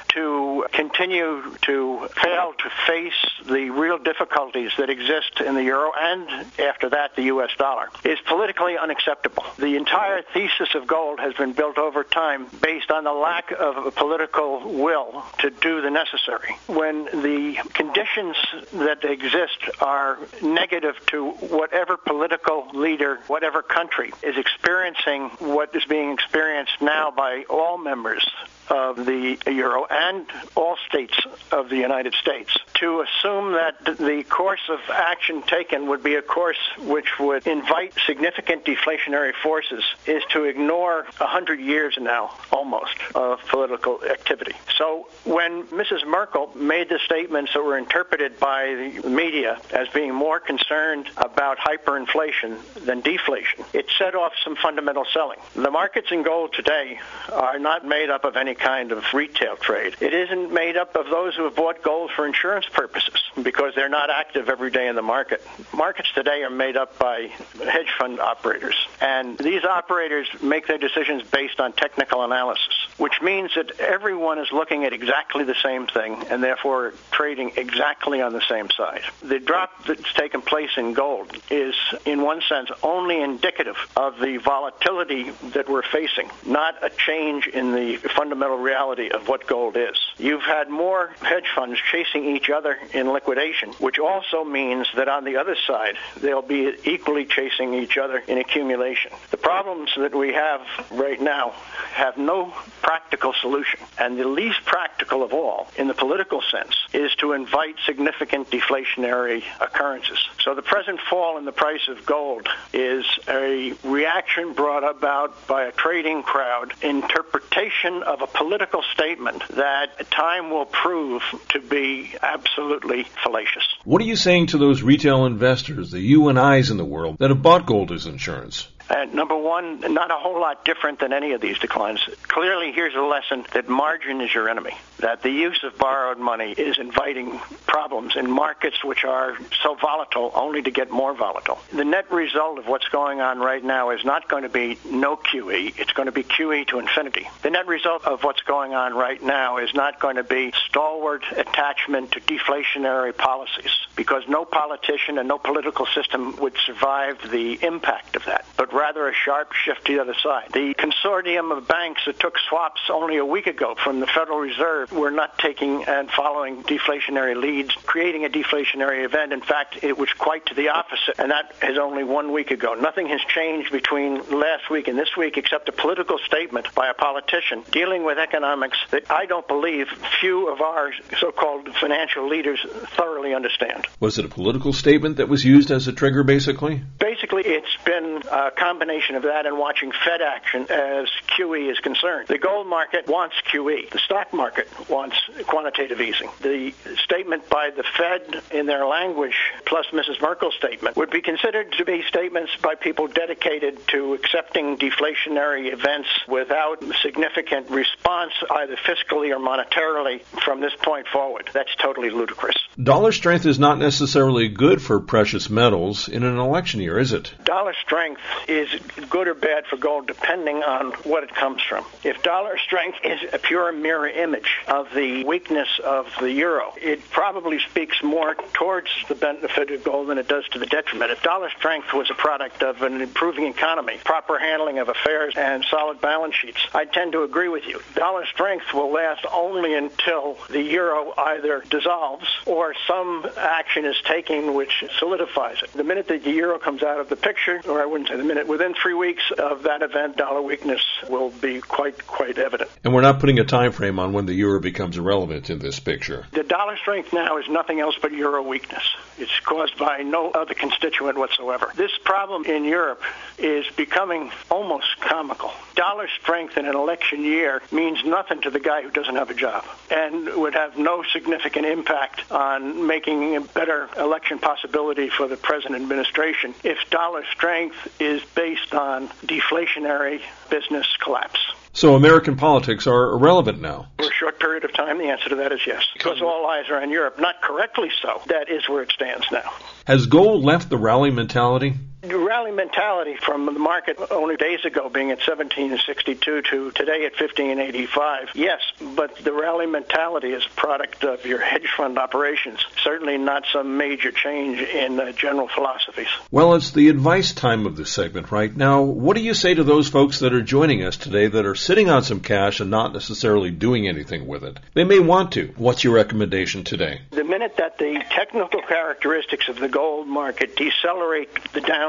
to continue to fail to face the real difficulties that exist in the euro and, after that, the U.S. dollar, is politically unacceptable. The entire thesis of gold has been built over time based on the lack of a political will to do the necessary. When the conditions that exist are negative to whatever political leader, whatever country, is experiencing what is being experienced now by all members of the euro and all states of the United States. To assume that the course of action taken would be a course which would invite significant deflationary forces is to ignore 100 years now, almost, of political activity. So when Mrs. Merkel made the statements that were interpreted by the media as being more concerned about hyperinflation than deflation, it set off some fundamental selling. The markets in gold today are not made up of any kind of retail trade. It isn't made up of those who have bought gold for insurance purposes because they're not active every day in the market. Markets today are made up by hedge fund operators, and these operators make their decisions based on technical analysis, which means that everyone is looking at exactly the same thing and therefore trading exactly on the same side. The drop that's taken place in gold is, in one sense, only indicative of the volatility that we're facing, not a change in the fundamental reality of what gold is. You've had more hedge funds chasing each other in liquidation, which also means that on the other side, they'll be equally chasing each other in accumulation. The problems that we have right now have no practical solution, and the least practical of all, in the political sense, is to invite significant deflationary occurrences. So the present fall in the price of gold is a reaction brought about by a trading crowd interpretation of a political statement that time will prove to be absolutely fallacious. What are you saying to those retail investors, the you and I's in the world, that have bought gold as insurance? Number one, not a whole lot different than any of these declines. Clearly, here's a lesson that margin is your enemy, that the use of borrowed money is inviting problems in markets which are so volatile only to get more volatile. The net result of what's going on right now is not going to be no QE. It's going to be QE to infinity. The net result of what's going on right now is not going to be stalwart attachment to deflationary policies, because no politician and no political system would survive the impact of that, but rather a sharp shift to the other side. The consortium of banks that took swaps only a week ago from the Federal Reserve were not taking and following deflationary leads, creating a deflationary event. In fact, it was quite to the opposite, and that is only 1 week ago. Nothing has changed between last week and this week except a political statement by a politician dealing with economics that I don't believe few of our so-called financial leaders thoroughly understand. Was it a political statement that was used as a trigger, basically? Basically, it's been a combination of that and watching Fed action as QE is concerned. The gold market wants QE. The stock market wants quantitative easing. The statement by the Fed in their language, plus Mrs. Merkel's statement, would be considered to be statements by people dedicated to accepting deflationary events without significant response, either fiscally or monetarily, from this point forward. That's totally ludicrous. Dollar strength is not necessarily good for precious metals in an election year, is it? Dollar strength is good or bad for gold depending on what it comes from. If dollar strength is a pure mirror image of the weakness of the euro, it probably speaks more towards the benefit of gold than it does to the detriment. If dollar strength was a product of an improving economy, proper handling of affairs, and solid balance sheets, I tend to agree with you. Dollar strength will last only until the euro either dissolves or some action is taken which solidifies it. The minute that the euro comes out of the picture, or I wouldn't say the minute, within 3 weeks of that event, dollar weakness will be quite evident. And we're not putting a time frame on when the euro becomes irrelevant in this picture. The dollar strength now is nothing else but euro weakness. It's caused by no other constituent whatsoever. This problem in Europe is becoming almost comical. Dollar strength in an election year means nothing to the guy who doesn't have a job and would have no significant impact on making a better election possibility for the present administration if dollar strength is based on deflationary business collapse. So American politics are irrelevant now. For a short period of time, the answer to that is yes. Because all eyes are on Europe, not correctly so. That is where it stands now. Has gold left the rally mentality? The rally mentality from the market only days ago being at $17.62 to today at $15.85, yes, but the rally mentality is a product of your hedge fund operations, certainly not some major change in general philosophies. Well, it's the advice time of this segment right now. What do you say to those folks that are joining us today that are sitting on some cash and not necessarily doing anything with it? They may want to. What's your recommendation today? The minute that the technical characteristics of the gold market decelerate the downside,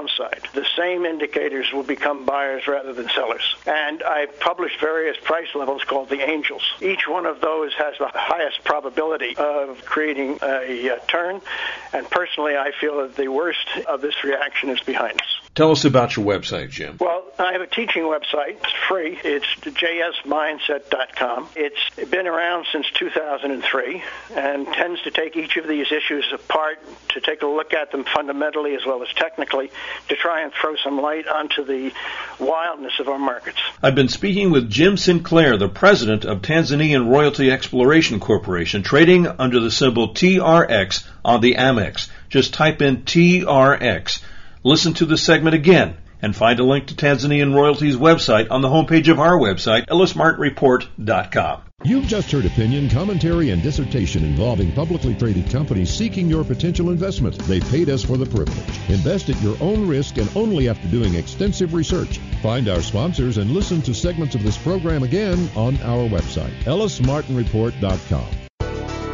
the same indicators will become buyers rather than sellers. And I published various price levels called the angels. Each one of those has the highest probability of creating a turn. And personally, I feel that the worst of this reaction is behind us. Tell us about your website, Jim. Well, I have a teaching website. It's free. It's jsmindset.com. It's been around since 2003 and tends to take each of these issues apart to take a look at them fundamentally as well as technically to try and throw some light onto the wildness of our markets. I've been speaking with Jim Sinclair, the president of Tanzanian Royalty Exploration Corporation, trading under the symbol TRX on the Amex. Just type in TRX. Listen to the segment again and find a link to Tanzanian Royalties' website on the homepage of our website, EllisMartinReport.com. You've just heard opinion, commentary, and dissertation involving publicly traded companies seeking your potential investment. They paid us for the privilege. Invest at your own risk and only after doing extensive research. Find our sponsors and listen to segments of this program again on our website, EllisMartinReport.com.